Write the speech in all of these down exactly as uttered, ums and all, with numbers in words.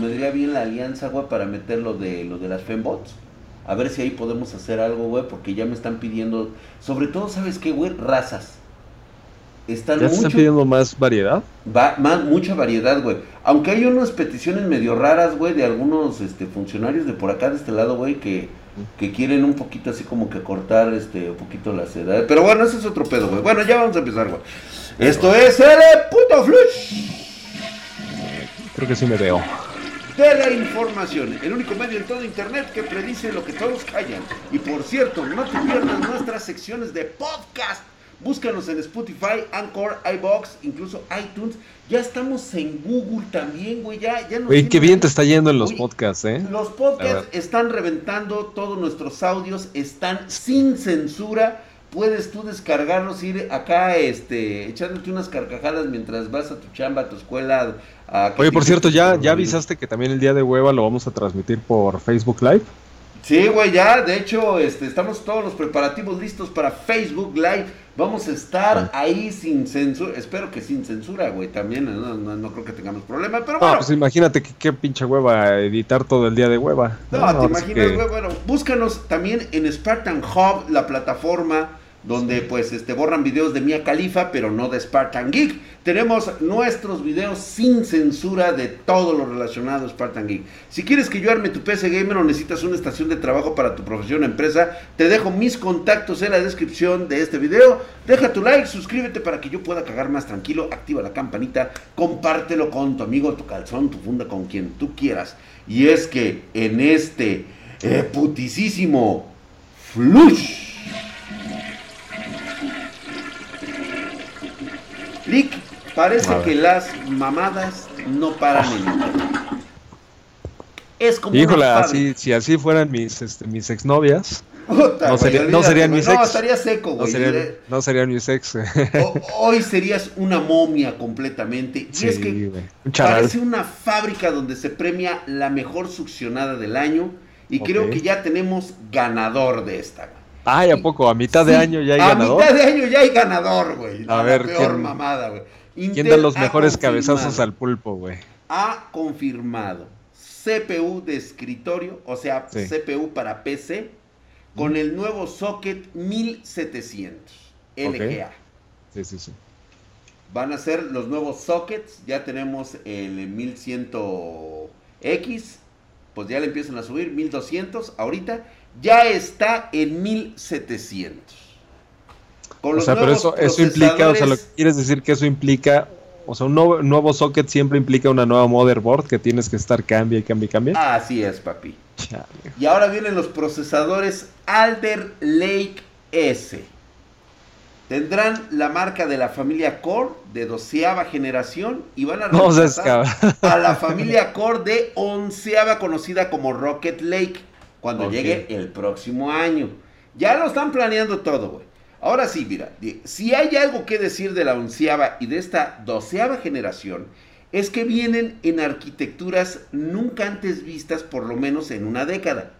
convendría bien la alianza, güey, para meter lo de, lo de las FEMBOTS. A ver si ahí podemos hacer algo, güey, porque ya me están pidiendo... Sobre todo, ¿sabes qué, güey? Razas. Están ¿Ya mucho, están pidiendo más variedad? Va, más, mucha variedad, güey. Aunque hay unas peticiones medio raras, güey, de algunos este, funcionarios de por acá, de este lado, güey, que, que quieren un poquito así como que cortar este, un poquito las edades. Pero bueno, ese es otro pedo, güey. Bueno, ya vamos a empezar, güey. Esto es el puto Flush. Creo que sí me veo. Teleinformación, el único medio en todo internet que predice lo que todos callan. Y por cierto, no te pierdas nuestras secciones de podcast. Búscanos en Spotify, Anchor, iVoox, incluso iTunes. Ya estamos en Google también, güey. Ya, ya nos Güey, qué bien te está yendo en los güey, podcasts, ¿eh? Los podcasts están reventando, todos nuestros audios están sin censura. Puedes tú descargarlos, ir acá este, echándote unas carcajadas mientras vas a tu chamba, a tu escuela. A Oye, por cierto, ya, ya avisaste que también el día de hueva lo vamos a transmitir por Facebook Live. Sí, güey, ya, de hecho, este, estamos todos los preparativos listos para Facebook Live. Vamos a estar ah. ahí sin censura, espero que sin censura, güey, también, no, no, no creo que tengamos problema, pero bueno. Ah, pues imagínate que, qué pinche hueva editar todo el día de hueva. No, no, no te imaginas, güey, que... bueno, búscanos también en Spartan Hub, la plataforma donde, sí. pues, este, borran videos de Mia Khalifa, pero no de Spartan Geek. Tenemos nuestros videos sin censura de todo lo relacionado a Spartan Geek. Si quieres que yo arme tu P C Gamer o necesitas una estación de trabajo para tu profesión o empresa, te dejo mis contactos en la descripción de este video. Deja tu like, suscríbete para que yo pueda cagar más tranquilo, activa la campanita, compártelo con tu amigo, tu calzón, tu funda, con quien tú quieras. Y es que en este eh, putisísimo Flush... Lick, parece que las mamadas no paran en internet. Es como Híjole, así, si así fueran mis, este, mis exnovias, Puta, no, sería, no serían mis ex. No, estaría seco, güey. No serían, no serían mis ex. O, hoy serías una momia completamente. Y sí, es que un parece una fábrica donde se premia la mejor succionada del año. Y okay. creo que ya tenemos ganador de esta, güey. Ay, ¿a poco? ¿A mitad de sí, año ya hay a ganador? A mitad de año ya hay ganador, güey. A la ver, peor ¿quién, mamada, güey. ¿Quién da los mejores cabezazos al pulpo, güey? Ha confirmado C P U de escritorio, o sea, sí. C P U para P C, con mm. el nuevo socket mil setecientos L G A. Okay. Sí, sí, sí. Van a ser los nuevos sockets, ya tenemos el mil cien X, pues ya le empiezan a subir, mil doscientos ahorita. Ya está en mil setecientos. Con o sea, pero eso, eso implica, o sea, lo que quieres decir que eso implica, o sea, un nuevo, nuevo socket siempre implica una nueva motherboard que tienes que estar cambia y cambia y cambia. Así es, papi. Chale. Y ahora vienen los procesadores Alder Lake S. Tendrán la marca de la familia Core de doceava generación y van a reemplazar no a la familia Core de onceava conocida como Rocket Lake. Cuando okay. llegue el próximo año. Ya lo están planeando todo, güey. Ahora sí, mira. Si hay algo que decir de la onceava y de esta doceava generación, es que vienen en arquitecturas nunca antes vistas, por lo menos en una década.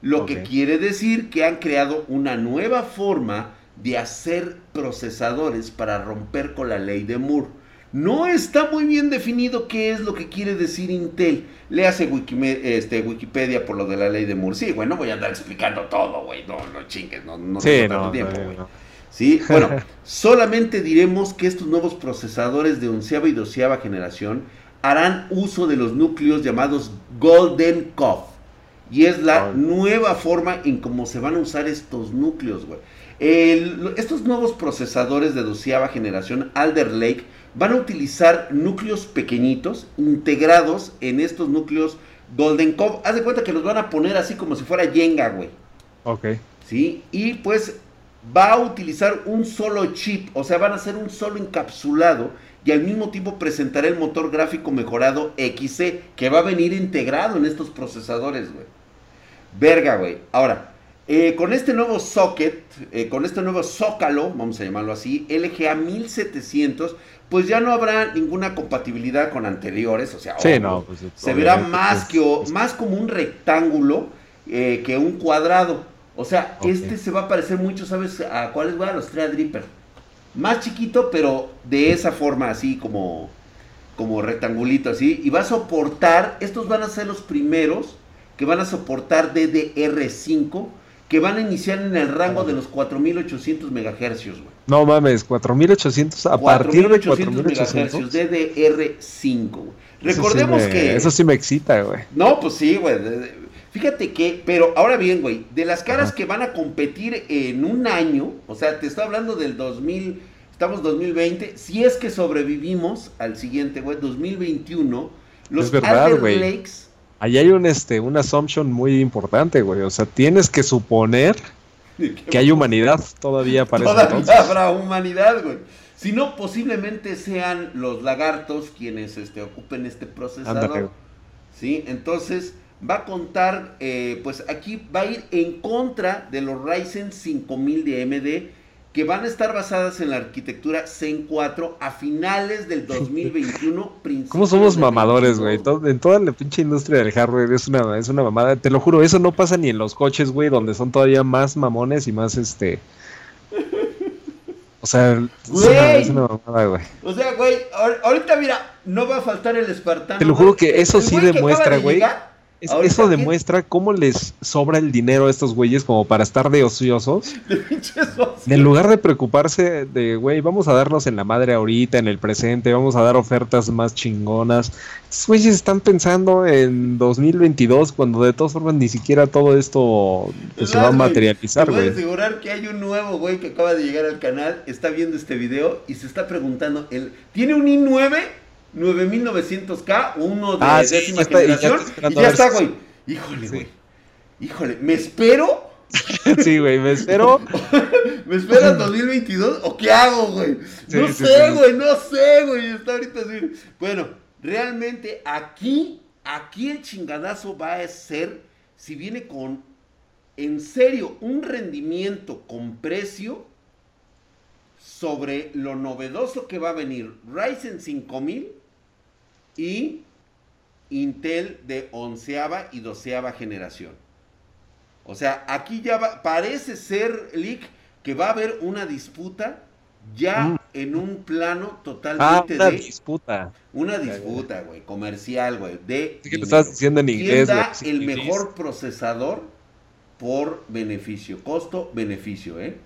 Lo okay. que quiere decir que han creado una nueva forma de hacer procesadores para romper con la ley de Moore. No está muy bien definido qué es lo que quiere decir Intel. Le hace Wikime- este, Wikipedia por lo de la ley de Moore. Sí, güey, no voy a andar explicando todo, güey. No, no chingues, no, no sí, tengo tanto no, tiempo, güey. No. Sí, bueno, solamente diremos que estos nuevos procesadores de onceava y doceava generación harán uso de los núcleos llamados Golden Cove. Y es la oh. nueva forma en cómo se van a usar estos núcleos, güey. El, estos nuevos procesadores de doceava generación Alder Lake van a utilizar núcleos pequeñitos integrados en estos núcleos Golden Cove. Haz de cuenta que los van a poner así como si fuera Jenga, güey. Ok. Sí, y pues va a utilizar un solo chip, o sea, van a hacer un solo encapsulado y al mismo tiempo presentará el motor gráfico mejorado X E que va a venir integrado en estos procesadores, güey. Verga, güey. Ahora... Eh, con este nuevo socket, eh, con este nuevo zócalo, vamos a llamarlo así, L G A mil setecientos, pues ya no habrá ninguna compatibilidad con anteriores, o sea, sí, oh, no, pues, se verá más, es, que, o, es, más como un rectángulo eh, que un cuadrado, o sea, okay. este se va a parecer mucho, ¿sabes? ¿A cuáles van? A los Threadripper, más chiquito, pero de esa forma, así como... como rectangulito así, y va a soportar, estos van a ser los primeros que van a soportar D D R cinco, que van a iniciar en el rango de los cuatro mil ochocientos megahercios, güey. No mames, cuatro mil ochocientos a partir de cuatro mil ochocientos megahercios D D R cinco, güey. Recordemos sí me, que... Eso sí me excita, güey. No, pues sí, güey. Fíjate que, pero ahora bien, güey, de las caras Ajá. que van a competir en un año, o sea, te estoy hablando del dos mil, estamos dos mil veinte, si es que sobrevivimos al siguiente, güey, dos mil veintiuno, los es verdad, Alder güey. Lakes... Ahí hay un, este, un assumption muy importante, güey. O sea, tienes que suponer que hay humanidad todavía para ese entonces. Todavía habrá humanidad, güey. Si no, posiblemente sean los lagartos quienes este, ocupen este procesador. Anda, ¿sí? Entonces, va a contar, eh, pues aquí va a ir en contra de los Ryzen cinco mil de A M D, que van a estar basadas en la arquitectura Zen cuatro a finales del dos mil veintiuno. ¿Cómo somos mamadores, güey? En toda la pinche industria del hardware es una, es una mamada. Te lo juro, eso no pasa ni en los coches, güey, donde son todavía más mamones y más, este... O sea, es una, es una mamada, güey. O sea, güey, ahorita, mira, no va a faltar el espartano. Te lo juro que eso sí demuestra, güey. Es, eso demuestra cómo les sobra el dinero a estos güeyes como para estar de ociosos. En lugar de preocuparse de, güey, vamos a darnos en la madre ahorita, en el presente, vamos a dar ofertas más chingonas. Estos güeyes están pensando en dos mil veintidós, cuando de todas formas ni siquiera todo esto pues, se va a materializar, güey. Te puedo asegurar que hay un nuevo güey que acaba de llegar al canal, está viendo este video y se está preguntando, ¿el, ¿tiene un i nueve? nueve mil novecientos K, uno de ah, sí, décima está, generación, y ya, y ya está, güey. Híjole, güey. Sí. Híjole, ¿me espero? Sí, güey, ¿me espero? ¿Me espero en dos mil veintidós o qué hago, güey? Sí, no, sí, sé, güey sí. no sé, güey, no sé, güey. Está ahorita así. Bueno, realmente aquí, aquí el chingadazo va a ser si viene con, en serio, un rendimiento con precio sobre lo novedoso que va a venir Ryzen cinco mil y Intel de onceava y doceava generación. O sea, aquí ya va, parece ser, Lick, que va a haber una disputa ya mm. en un plano totalmente ah, una de... disputa. Una disputa, güey, comercial, güey, de... Sí que lo estás diciendo en inglés. ¿Quién da el mejor procesador por beneficio? Costo-beneficio, ¿eh?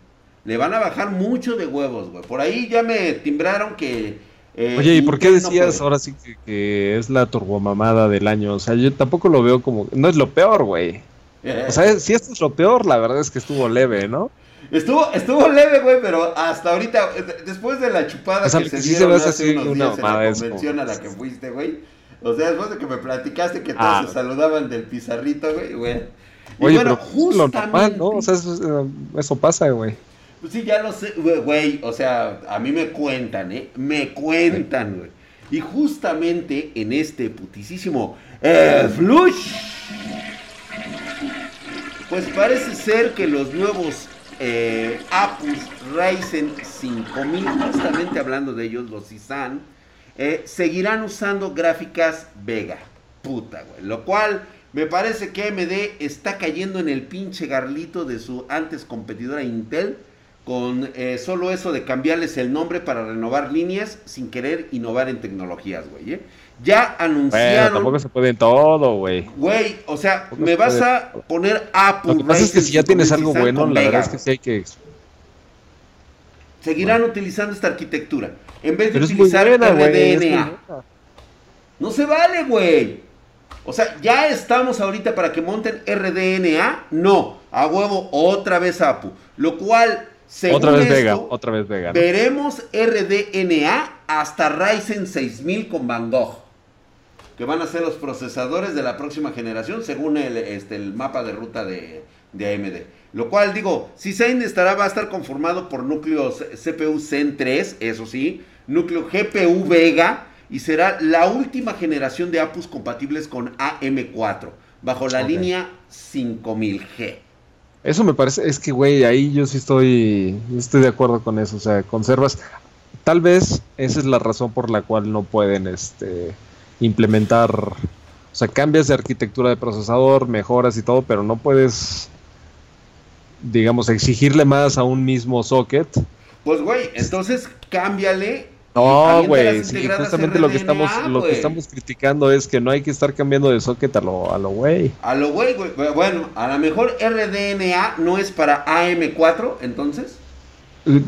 Le van a bajar mucho de huevos, güey. Por ahí ya me timbraron que... Eh, Oye, ¿y por qué decías no ahora sí que, que es la turbomamada del año? O sea, yo tampoco lo veo como... No es lo peor, güey. Eh. O sea, si esto es lo peor, la verdad es que estuvo leve, ¿no? Estuvo estuvo leve, güey, pero hasta ahorita... Después de la chupada o sea, que, que se dieron hace así unos una días en la convención a la que fuiste, güey. O sea, después de que me platicaste que todos ah. se saludaban del pizarrito, güey, güey. Y Oye, bueno, pero justamente... lo normal, ¿no? O sea, eso, eso pasa, güey. Sí, ya lo sé, güey, o sea, a mí me cuentan, ¿eh? Me cuentan, güey. Y justamente en este putisísimo eh, flush, pues parece ser que los nuevos eh, Apus Ryzen cinco mil, justamente hablando de ellos, los Isan, eh, seguirán usando gráficas Vega. Puta, güey. Lo cual... Me parece que A M D está cayendo en el pinche garlito de su antes competidora Intel con eh, solo eso de cambiarles el nombre para renovar líneas sin querer innovar en tecnologías, güey, ¿eh? Ya anunciaron... Bueno, tampoco se puede en todo, güey. Güey, o sea, tampoco me vas a poner Apple... Lo que pasa es que si ya tienes algo bueno, la verdad es que sí hay que... Seguirán bueno. utilizando esta arquitectura en vez de Pero utilizar buena, R D N A. No se vale, güey. O sea, ya estamos ahorita para que monten R D N A, no, a huevo, otra vez A P U, lo cual, según otra vez esto, Vega, otra vez Vega, ¿no? Veremos R D N A hasta Ryzen seis mil con Van Gogh, que van a ser los procesadores de la próxima generación, según el, este, el mapa de ruta de, de A M D, lo cual, digo, si Zen estará, va a estar conformado por núcleos C P U Zen tres, eso sí, núcleo G P U Vega, y será la última generación de A P Us compatibles con A M cuatro, bajo la okay. línea cinco mil G. Eso me parece, es que güey, ahí yo sí estoy, estoy de acuerdo con eso, o sea, conservas, tal vez esa es la razón por la cual no pueden este, implementar, o sea, cambias de arquitectura de procesador, mejoras y todo, pero no puedes, digamos, exigirle más a un mismo socket. Pues güey, entonces cámbiale No, güey, sí, justamente R D N A, lo que estamos lo wey. que estamos criticando es que no hay que estar cambiando de socket a lo a lo güey. A lo güey, güey. Bueno, a lo mejor R D N A no es para A M cuatro, entonces.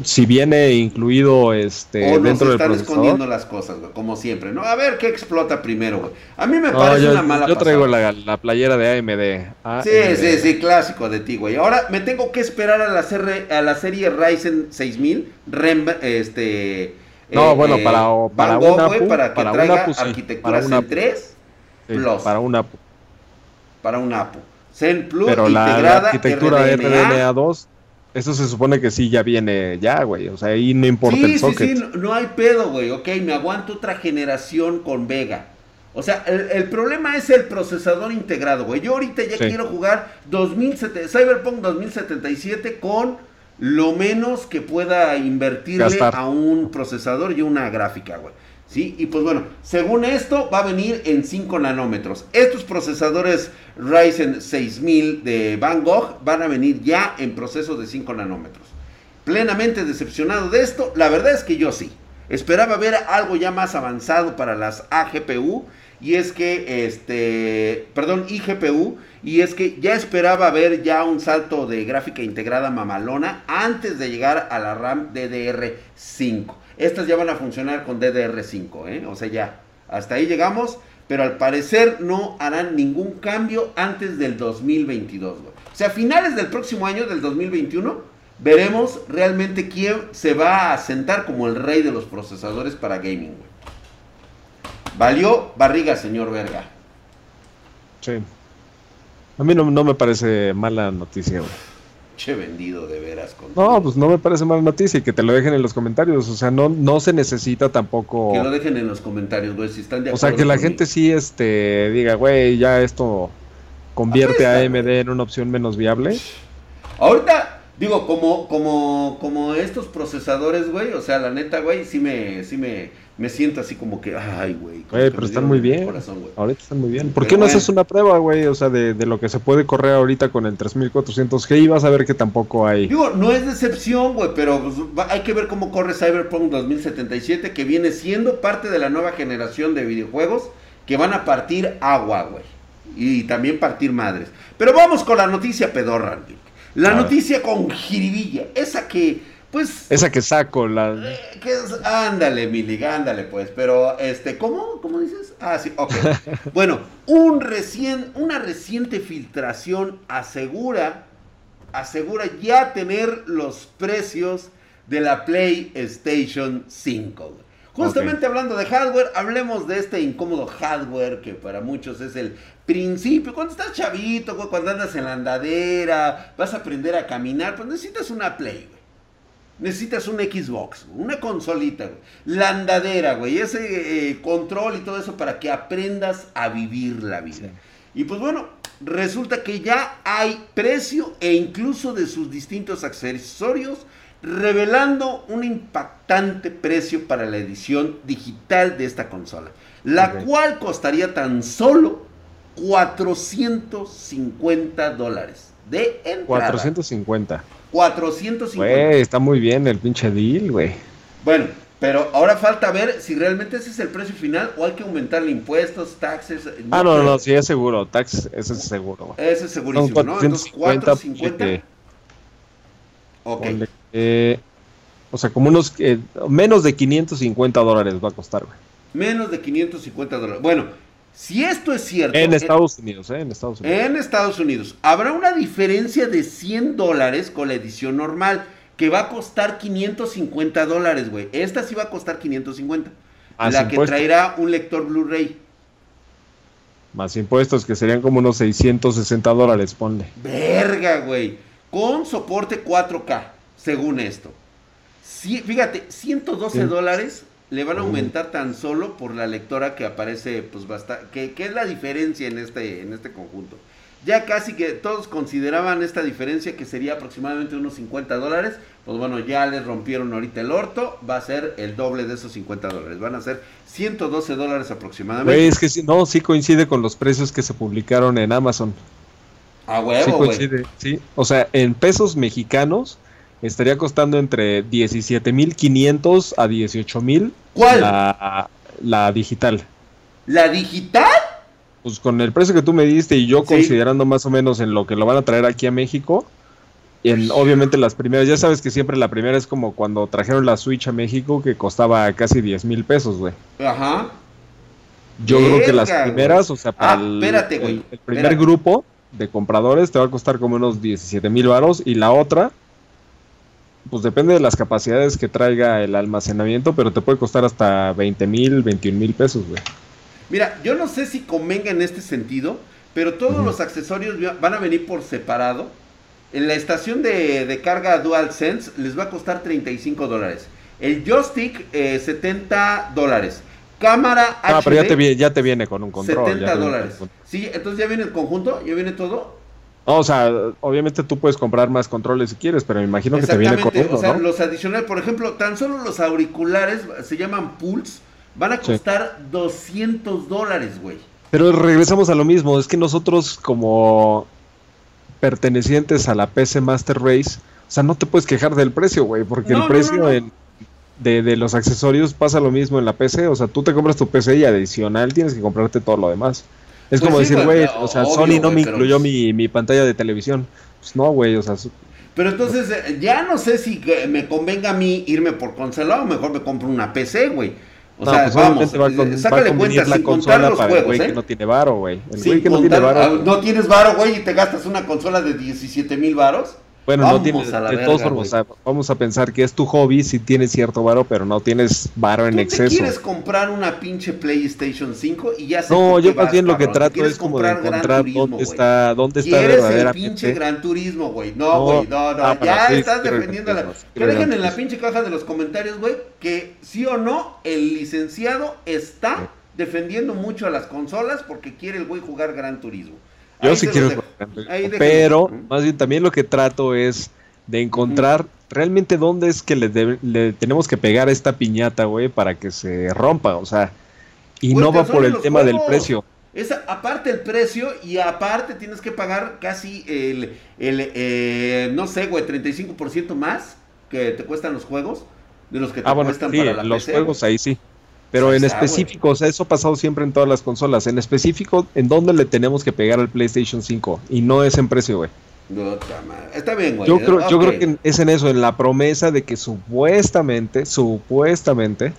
Si viene incluido este o dentro del procesador. O nos están escondiendo las cosas, güey, como siempre, ¿no? A ver qué explota primero, güey. A mí me no, parece yo, una mala Yo traigo la, la playera de A M D. A M D. Sí, sí, sí, clásico de ti, güey. Ahora me tengo que esperar a la, ser, a la serie Ryzen seis mil, Rem, este... No, eh, bueno, para, para Van Gogh, una güey, para que para traiga una A P U, sí, arquitectura Zen tres Plus. Sí, para una A P U. Para una A P U. Zen Plus Pero integrada la, la arquitectura R D N A dos... Eso se supone que sí, ya viene, ya, güey. O sea, ahí no importa sí, el socket. Sí, sí, no, no hay pedo, güey. Ok, me aguanto otra generación con Vega. O sea, el, el problema es el procesador integrado, güey. Yo ahorita ya sí. quiero jugar dos mil setenta, Cyberpunk dos mil setenta y siete con lo menos que pueda invertirle Gastar. a un procesador y una gráfica, güey. Sí, y pues bueno, según esto va a venir en cinco nanómetros. Estos procesadores Ryzen seis mil de Van Gogh van a venir ya en proceso de cinco nanómetros. Plenamente decepcionado de esto, la verdad es que yo sí. Esperaba ver algo ya más avanzado para las A G P U y es que, este, perdón, I G P U, y es que ya esperaba ver ya un salto de gráfica integrada mamalona antes de llegar a la RAM D D R cinco. Estas ya van a funcionar con D D R cinco, ¿eh? O sea, ya, hasta ahí llegamos, pero al parecer no harán ningún cambio antes del dos mil veintidós, güey. O sea, a finales del próximo año, del dos mil veintiuno, veremos realmente quién se va a sentar como el rey de los procesadores para gaming, güey. Valió barriga, señor Verga. Sí. A mí no, no me parece mala noticia, güey. Che vendido de veras con No, pues no me parece mala noticia y que te lo dejen en los comentarios. O sea, no, no se necesita tampoco que lo dejen en los comentarios, güey, si están de acuerdo. O sea, que la gente sí este diga, güey, ya esto convierte a A M D en una opción menos viable. Ahorita, digo, como como como estos procesadores, güey, o sea, la neta, güey, sí me sí me me siento así como que, ay, güey. Güey, pero están muy bien. Corazón, ahorita están muy bien. ¿Por pero qué no bueno. haces una prueba, güey? O sea, de, de lo que se puede correr ahorita con el tres mil cuatrocientos G y vas a ver que tampoco hay... Digo, no es decepción, güey, pero pues, va, hay que ver cómo corre Cyberpunk dos mil setenta y siete, que viene siendo parte de la nueva generación de videojuegos que van a partir agua, güey. Y también partir madres. Pero vamos con la noticia pedorra, güey. La ah. noticia con jiribilla. Esa que... Pues, esa que saco, la... Que es, ándale, Milig, ándale, pues, pero, este, ¿cómo? ¿Cómo dices? Ah, sí, ok. Bueno, un recién, una reciente filtración asegura, asegura ya tener los precios de la PlayStation cinco. Justamente okay. hablando de hardware, hablemos de este incómodo hardware que para muchos es el principio. Cuando estás chavito, güey, cuando andas en la andadera, vas a aprender a caminar, pues necesitas una Play, güey. Necesitas un Xbox, una consolita, güey. La andadera, güey, ese eh, control y todo eso para que aprendas a vivir la vida. Sí. Y pues bueno, resulta que ya hay precio e incluso de sus distintos accesorios, revelando un impactante precio para la edición digital de esta consola, la okay. cual costaría tan solo cuatrocientos cincuenta dólares de entrada. cuatrocientos cincuenta cuatrocientos cincuenta. Güey, está muy bien el pinche deal, güey. Bueno, pero ahora falta ver si realmente ese es el precio final o hay que aumentarle impuestos, taxes. Ah, no, no, no, sí, es seguro. Tax, ese es seguro. Ese es segurísimo, cuatrocientos cincuenta, ¿no? Entonces, cuatrocientos cincuenta. Porque... Ok. Ponle, eh, o sea, como unos. Eh, menos de quinientos cincuenta dólares va a costar, güey. Menos de quinientos cincuenta dólares. Bueno. Si esto es cierto... En Estados en, Unidos, ¿eh? En Estados Unidos. En Estados Unidos. Habrá una diferencia de cien dólares con la edición normal, que va a costar quinientos cincuenta dólares, güey. Esta sí va a costar quinientos cincuenta. Más la impuestos. Que traerá un lector Blu-ray. Más impuestos, que serían como unos seiscientos sesenta dólares, ponle. Verga, güey. Con soporte cuatro K, según esto. Sí, fíjate, ciento doce dólares... Le van a aumentar tan solo por la lectora que aparece, pues bastante, que, que es la diferencia en este, en este conjunto. Ya casi que todos consideraban esta diferencia que sería aproximadamente unos cincuenta dólares. Pues bueno, ya les rompieron ahorita el orto, va a ser el doble de esos cincuenta dólares. Van a ser ciento doce dólares aproximadamente. Güey, es que sí, no, sí coincide con los precios que se publicaron en Amazon. A huevo, güey. Sí coincide, sí. O sea, en pesos mexicanos... estaría costando entre diecisiete mil quinientos a dieciocho mil. ¿Cuál? La, la digital. ¿La digital? Pues con el precio que tú me diste y yo ¿sí? considerando más o menos en lo que lo van a traer aquí a México, en, obviamente las primeras, ya sabes que siempre la primera es como cuando trajeron la Switch a México que costaba casi diez mil pesos, güey. Ajá. Yo Verga, creo que las primeras, o sea, para ah, el, espérate, güey, el, el primer espérate. grupo de compradores te va a costar como unos diecisiete mil varos y la otra, pues depende de las capacidades que traiga el almacenamiento, pero te puede costar hasta veinte mil, veintiún mil pesos, güey. Mira, yo no sé si convenga en este sentido, pero todos uh-huh. los accesorios van a venir por separado. En la estación de, de carga DualSense les va a costar treinta y cinco dólares. El joystick, eh, setenta dólares. Cámara ah, H D. Ah, pero ya te, viene, ya te viene con un control. setenta dólares. Sí, entonces ya viene el conjunto, ya viene todo. No, o sea, obviamente tú puedes comprar más controles si quieres, pero me imagino que te viene con uno, o sea, ¿no? Los adicionales, por ejemplo, tan solo los auriculares, se llaman Pulse, van a costar sí. doscientos dólares, güey. Pero regresamos a lo mismo, es que nosotros como pertenecientes a la P C Master Race, o sea, no te puedes quejar del precio, güey, porque no, el precio no, no, no. en... De, de los accesorios pasa lo mismo en la P C, o sea, tú te compras tu P C y adicional tienes que comprarte todo lo demás. Es pues como sí, decir, güey, o sea, obvio, Sony no wey, me incluyó pero... mi, mi pantalla de televisión. Pues no, güey, o sea... Su... Pero entonces, ya no sé si me convenga a mí irme por consola o mejor me compro una P C, güey. O no, sea, pues vamos, va con, sácale va cuenta sin contar los para juegos, el güey ¿eh? que no tiene varo, güey. El güey que no tiene varo. No tienes varo, güey, y te gastas una consola de diecisiete mil varos. Bueno, vamos no tienes, a la de verga, todos formos, a, vamos a pensar que es tu hobby si tienes cierto varo, pero no tienes varo en exceso. ¿Tú quieres comprar una pinche PlayStation cinco y ya se No, yo más bien lo que trato es como de encontrar turismo, dónde, está, dónde está verdaderamente. ¿Quieres el pinche Gran Turismo, güey? No, güey, no, no, no, no ya sí, estás defendiendo la... Que dejen en la pinche caja de los comentarios, güey, que sí o no el licenciado está sí. defendiendo mucho a las consolas porque quiere el güey jugar Gran Turismo. Yo ahí sí quiero pero más bien también lo que trato es de encontrar uh-huh. realmente dónde es que le, de, le tenemos que pegar esta piñata, güey, para que se rompa, o sea, y pues no va por el tema juegos. del precio. Es aparte el precio y aparte tienes que pagar casi el, el eh, no sé, güey, treinta y cinco por ciento más que te cuestan los juegos de los que te ah, bueno, cuestan sí, para la los P C, juegos wey. ahí sí. Pero en específico, o sea, eso ha pasado siempre en todas las consolas. En específico, ¿en dónde le tenemos que pegar al PlayStation cinco? Y no es en precio, güey. No, está bien, güey. Yo creo, okay. yo creo que es en eso, en la promesa de que supuestamente, supuestamente,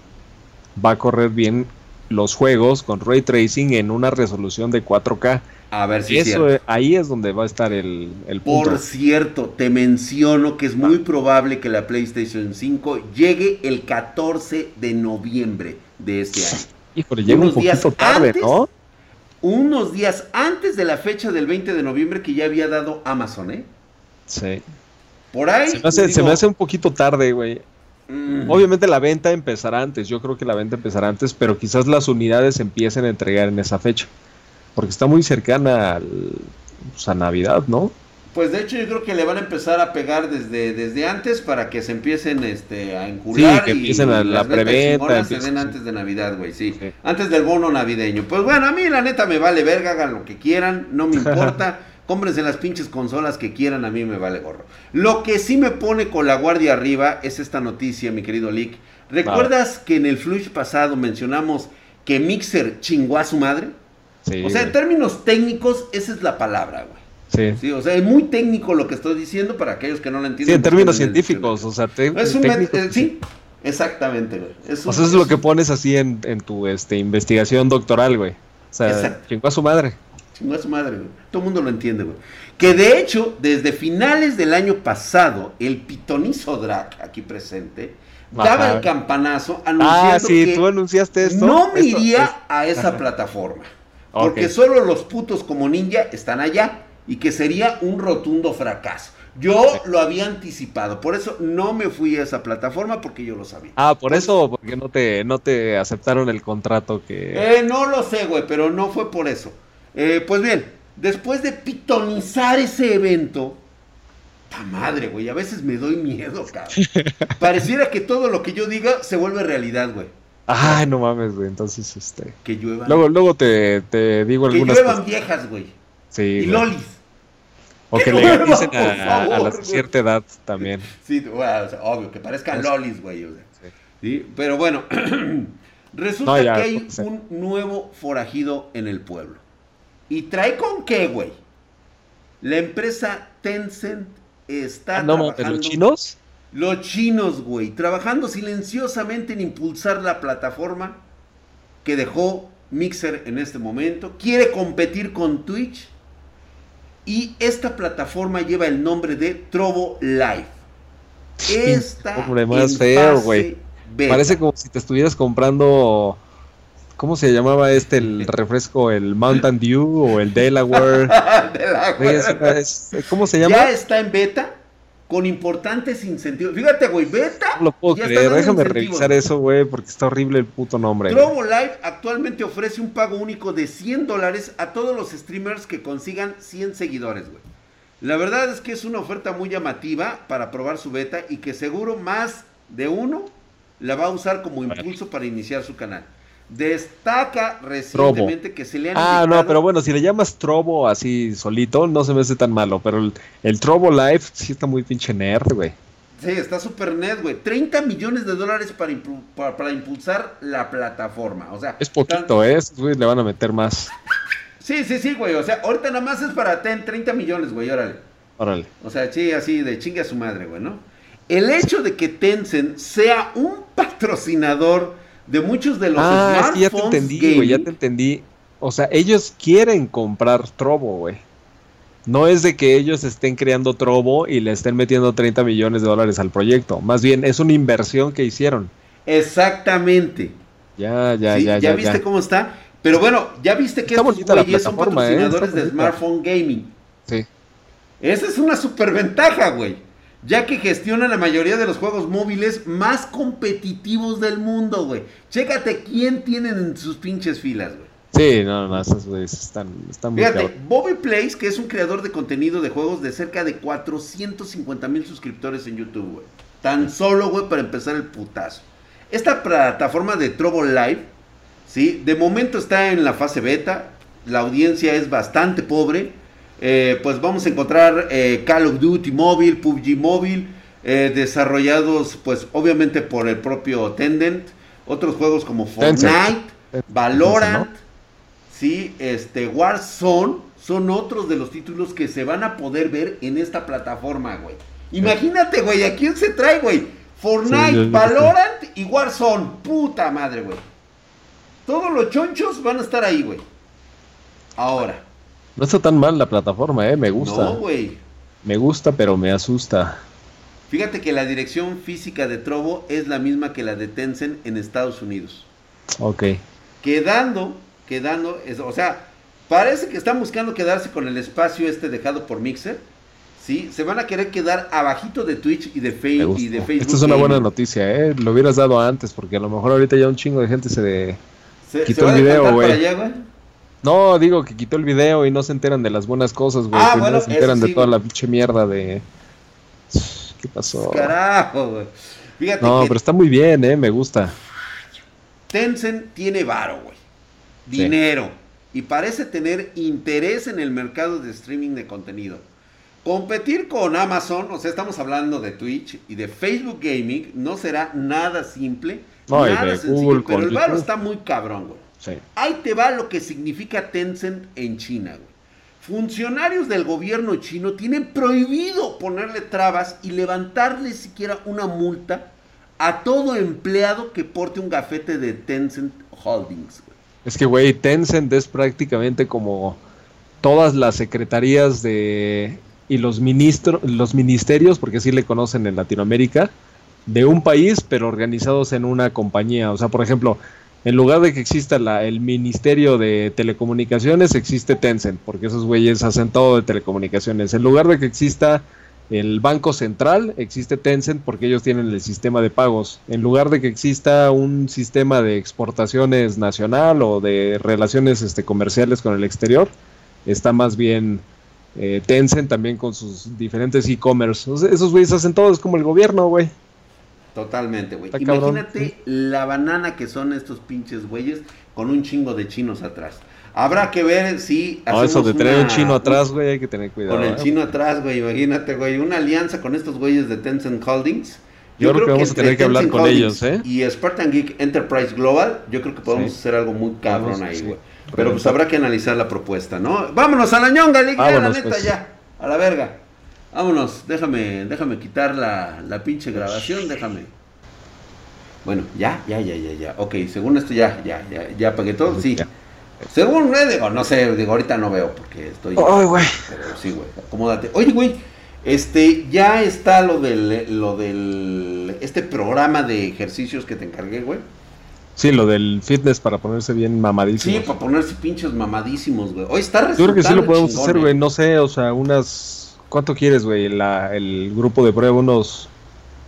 va a correr bien los juegos con Ray Tracing en una resolución de cuatro K. A ver si es cierto. Ahí es donde va a estar el, el punto. Por cierto, te menciono que es muy probable que la PlayStation cinco llegue el catorce de noviembre de este año. Híjole, llega un poquito tarde, antes, ¿no? Unos días antes de la fecha del veinte de noviembre que ya había dado Amazon, ¿eh? Sí. Por ahí... Se me hace, digo, se me hace un poquito tarde, güey. Mm. Obviamente la venta empezará antes, yo creo que la venta empezará antes, pero quizás las unidades empiecen a entregar en esa fecha. Porque está muy cercana al, pues a Navidad, ¿no? Pues de hecho yo creo que le van a empezar a pegar desde, desde antes para que se empiecen este, a encular. Sí, que empiecen y, a la preventa. Se den antes de Navidad, güey, sí. sí. Antes del bono navideño. Pues bueno, a mí la neta me vale verga, hagan lo que quieran, no me importa. Cómprense las pinches consolas que quieran, a mí me vale gorro. Lo que sí me pone con la guardia arriba es esta noticia, mi querido Lick. ¿Recuerdas ah. que en el flush pasado mencionamos que Mixer chingó a su madre? Sí, o sea, en términos técnicos, esa es la palabra, güey. Sí. sí. O sea, es muy técnico lo que estoy diciendo para aquellos que no lo entienden. Sí, en términos científicos, o sea, te, es un técnico, eh, sí, exactamente, güey. Es un, o sea, es, es lo que pones así en, en tu este, investigación doctoral, güey. O sea, exacto. chingó a su madre. Chingó a su madre, güey. Todo el mundo lo entiende, güey. Que de hecho, desde finales del año pasado, el pitonizo Drac, aquí presente, Ajá. daba el campanazo anunciando ah, sí, que tú anunciaste esto, no me esto, iría esto. a esa Ajá. plataforma. Porque okay. solo los putos como Ninja están allá y que sería un rotundo fracaso. Yo okay. lo había anticipado, por eso no me fui a esa plataforma porque yo lo sabía. Ah, por Entonces, eso, porque no te, no te aceptaron el contrato que... Eh, no lo sé, güey, pero no fue por eso. Eh, pues bien, después de pitonizar ese evento... ¡Ta madre, güey! A veces me doy miedo, cabrón. Pareciera que todo lo que yo diga se vuelve realidad, güey. Ay, no mames, güey, entonces, este... Que lluevan. Luego, luego te, te digo que algunas... Que lluevan cosas. Viejas, güey. Sí. Y güey. lolis. O que le ganicen a, a la cierta edad también. Sí, bueno, o sea, obvio, que parezcan lolis, güey. O sea, sí. ¿Sí? Pero bueno, resulta no, ya, que hay sí. un nuevo forajido en el pueblo. ¿Y trae con qué, güey? La empresa Tencent está ah, no, trabajando... ¿Los chinos? Los chinos, güey. Trabajando silenciosamente en impulsar la plataforma que dejó Mixer en este momento. Quiere competir con Twitch. Y esta plataforma lleva el nombre de Trovo Live. Esta... Hombre, más feo, güey. Parece como si te estuvieras comprando... ¿Cómo se llamaba este el refresco? ¿El Mountain Dew o el Delaware? Delaware. Es, es, ¿Cómo se llama? Ya está en beta con importantes incentivos. Fíjate, güey, beta. No lo puedo creer. Déjame revisar eso, güey, porque está horrible el puto nombre. Trovo Live actualmente ofrece un pago único de cien dólares a todos los streamers que consigan cien seguidores, güey. La verdad es que es una oferta muy llamativa para probar su beta y que seguro más de uno la va a usar como impulso para iniciar su canal. Destaca recientemente Trovo. Que se le han Ah, no, pero bueno, si le llamas Trovo así solito, no se me hace tan malo. Pero el, el Trovo Live sí está muy pinche nerd, güey. Sí, está súper nerd, güey. treinta millones de dólares para, impu- para, para impulsar la plataforma. O sea, es poquito, tan... ¿eh? Güey, le van a meter más. Sí, sí, sí, güey. O sea, ahorita nada más es para ten treinta millones, güey. Órale. Órale. O sea, sí, así de chingue a su madre, güey, ¿no? El hecho de que Tencent sea un patrocinador de muchos de los ah, smartphones. Sí, ya te entendí, güey, ya te entendí. O sea, ellos quieren comprar Trovo, güey. No es de que ellos estén creando Trovo y le estén metiendo treinta millones de dólares al proyecto. Más bien, es una inversión que hicieron. Exactamente. Ya, ya, sí, ya, ya. Ya viste ya. cómo está. Pero bueno, ya viste que estos güeyes son patrocinadores eh, de smartphone gaming. Sí. Esa es una superventaja, güey. Ya que gestiona la mayoría de los juegos móviles más competitivos del mundo, güey. Chécate quién tienen en sus pinches filas, güey. Sí, no, no, esas güeyes están, están muy cabrón. Fíjate, Bobby Plays, que es un creador de contenido de juegos de cerca de cuatrocientos cincuenta mil suscriptores en YouTube, güey. Tan solo, güey, para empezar el putazo. Esta plataforma de Trovo Live, ¿sí? De momento está en la fase beta. La audiencia es bastante pobre. Eh, pues vamos a encontrar eh, Call of Duty Mobile, P U B G Mobile, eh, desarrollados pues obviamente por el propio Tencent, otros juegos como Fortnite, Tencent. Valorant, Tencent, ¿no? sí, este Warzone, son otros de los títulos que se van a poder ver en esta plataforma, güey. Imagínate, güey, ¿a quién se trae, güey? Fortnite, sí, yo, yo, Valorant sí. y Warzone, puta madre, güey. Todos los chonchos van a estar ahí, güey. Ahora. No está tan mal la plataforma, eh, me gusta. No, güey. Me gusta, pero me asusta. Fíjate que la dirección física de Trovo es la misma que la de Tencent en Estados Unidos. Ok. Quedando, quedando, es, o sea, parece que están buscando quedarse con el espacio este dejado por Mixer. Sí, se van a querer quedar abajito de Twitch y de, fe- y de Facebook. Esta es una buena noticia, eh, lo hubieras dado antes, porque a lo mejor ahorita ya un chingo de gente se, de... se quitó se el video, güey. No, digo que quitó el video y no se enteran de las buenas cosas, güey. Ah, bueno, no se enteran sí, de güey. Toda la pinche mierda de... ¿Qué pasó? Carajo, güey. Fíjate no, que... pero está muy bien, eh, me gusta. Tencent tiene varo, güey. Dinero. Sí. Y parece tener interés en el mercado de streaming de contenido. Competir con Amazon, o sea, estamos hablando de Twitch y de Facebook Gaming, no será nada simple, no, nada sencillo, Google, pero el varo está muy cabrón, güey. Sí. Ahí te va lo que significa Tencent en China, güey. Funcionarios del gobierno chino tienen prohibido ponerle trabas y levantarle siquiera una multa a todo empleado que porte un gafete de Tencent Holdings, güey. Es que, güey, Tencent es prácticamente como todas las secretarías de y los ministros, los ministerios, porque así le conocen en Latinoamérica, de un país, pero organizados en una compañía. O sea, por ejemplo, en lugar de que exista la, el Ministerio de Telecomunicaciones, existe Tencent, porque esos güeyes hacen todo de telecomunicaciones. En lugar de que exista el Banco Central, existe Tencent, porque ellos tienen el sistema de pagos. En lugar de que exista un sistema de exportaciones nacional o de relaciones este, comerciales con el exterior, está más bien eh, Tencent también con sus diferentes e-commerce. Entonces, esos güeyes hacen todo, es como el gobierno, güey. Totalmente, güey. Imagínate ¿sí? la banana que son estos pinches güeyes con un chingo de chinos atrás. Habrá que ver si... No, eso de tener una... un chino atrás, güey, hay que tener cuidado. Con el eh, chino güey. atrás, güey, imagínate, güey. Una alianza con estos güeyes de Tencent Holdings. Yo, yo creo, creo que vamos que a tener que hablar con Holdings ellos, ¿eh? Y Spartan Geek Enterprise Global, yo creo que podemos sí. hacer algo muy cabrón vamos, ahí, sí. güey. Pero Realmente. pues habrá que analizar la propuesta, ¿no? Vámonos a la ñonga, le queda la neta pues. ya. A la verga. Vámonos, déjame, déjame quitar la, la pinche grabación, déjame. Bueno, ya, ya, ya, ya, ya. Ok, según esto ya, ya, ya, ya apagué todo, sí. Ya. Según, eh, digo, no sé, digo, ahorita no veo porque estoy... ¡Ay, güey! Pero sí, güey, acomódate. Oye, güey, este, ya está lo del, lo del, este programa de ejercicios que te encargué, güey. Sí, lo del fitness para ponerse bien mamadísimos. Sí, para ponerse pinches mamadísimos, güey. Hoy está resultando. Yo creo que sí lo podemos chingón, hacer, güey, no sé, o sea, unas... ¿Cuánto quieres, güey? La, el grupo de prueba, unos...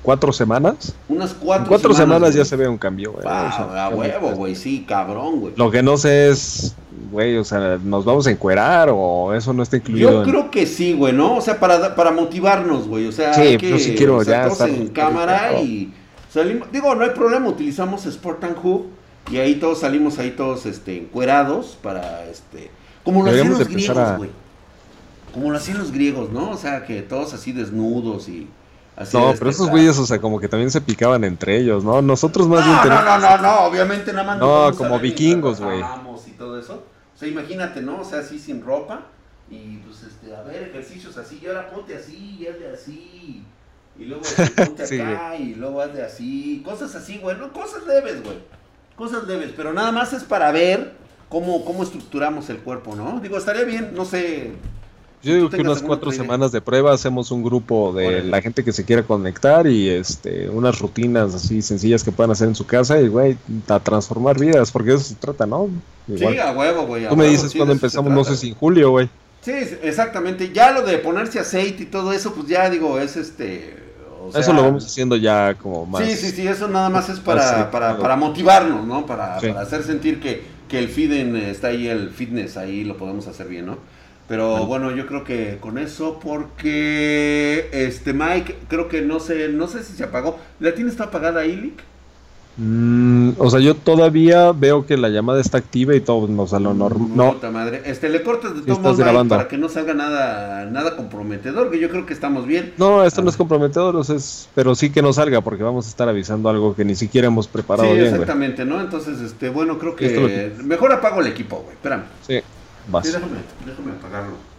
¿Cuatro semanas? Unas cuatro, cuatro semanas, semanas ya se ve un cambio, güey. Ah, o sea, a huevo, güey, sí, cabrón, güey. Lo que no sé es, güey, o sea, ¿nos vamos a encuerar o eso no está incluido? Yo en... creo que sí, güey, ¿no? O sea, para, para motivarnos, güey, o sea, sí, hay que... Sí, quiero o sea, ya estar... en cámara claro. y salimos... Digo, no hay problema, utilizamos Spartan Hub y ahí todos salimos ahí todos, este, encuerados para, este... Como lo hacían los griegos, güey. A... Como lo hacían los griegos, ¿no? O sea, que todos así desnudos y... Así no, pero esos güeyes, o sea, como que también se picaban entre ellos, ¿no? Nosotros más no, bien tenemos... No, no, no, no, obviamente nada más... No, como vikingos, güey. Y todo eso. O sea, imagínate, ¿no? O sea, así sin ropa. Y, pues, este, a ver, ejercicios así. Y ahora ponte así, y hazle así. Y luego ponte sí, acá, wey. y luego hazle así. Cosas así, güey. No, cosas leves, güey. Cosas leves, pero nada más es para ver cómo, cómo estructuramos el cuerpo, ¿no? Digo, estaría bien, no sé... Yo digo que unas cuatro semanas de prueba hacemos un grupo de Órale. la gente que se quiera conectar y este unas rutinas así sencillas que puedan hacer en su casa y, güey, a transformar vidas, porque eso se trata, ¿no? Igual. Sí, a huevo, güey. Tú me huevo, dices sí, cuando empezamos, no sé si en julio, güey. Sí, exactamente. Ya lo de ponerse aceite y todo eso, pues ya digo, es este... O sea, eso lo vamos haciendo ya como más... Sí, sí, sí, eso nada más es para, para, para, para motivarnos, ¿no? Para, sí. para hacer sentir que, que el feeden está ahí, el fitness, ahí lo podemos hacer bien, ¿no? Pero bueno, yo creo que con eso, porque este Mike, creo que no sé, no sé si se apagó. ¿La tiene está apagada ahí, Lick? Mm, o sea, yo todavía veo que la llamada está activa y todo, o sea, lo normal. No, puta madre. Este, le cortas de todo modo para que no salga nada, nada comprometedor, que yo creo que estamos bien. No, esto ah. no es comprometedor, o sea, es, pero sí que no salga, porque vamos a estar avisando algo que ni siquiera hemos preparado. Sí, bien, exactamente, güey. ¿No? Entonces, este, bueno, creo que, que... mejor apago el equipo, güey. Espérame. Sí. Sí, déjame, déjame apagarlo.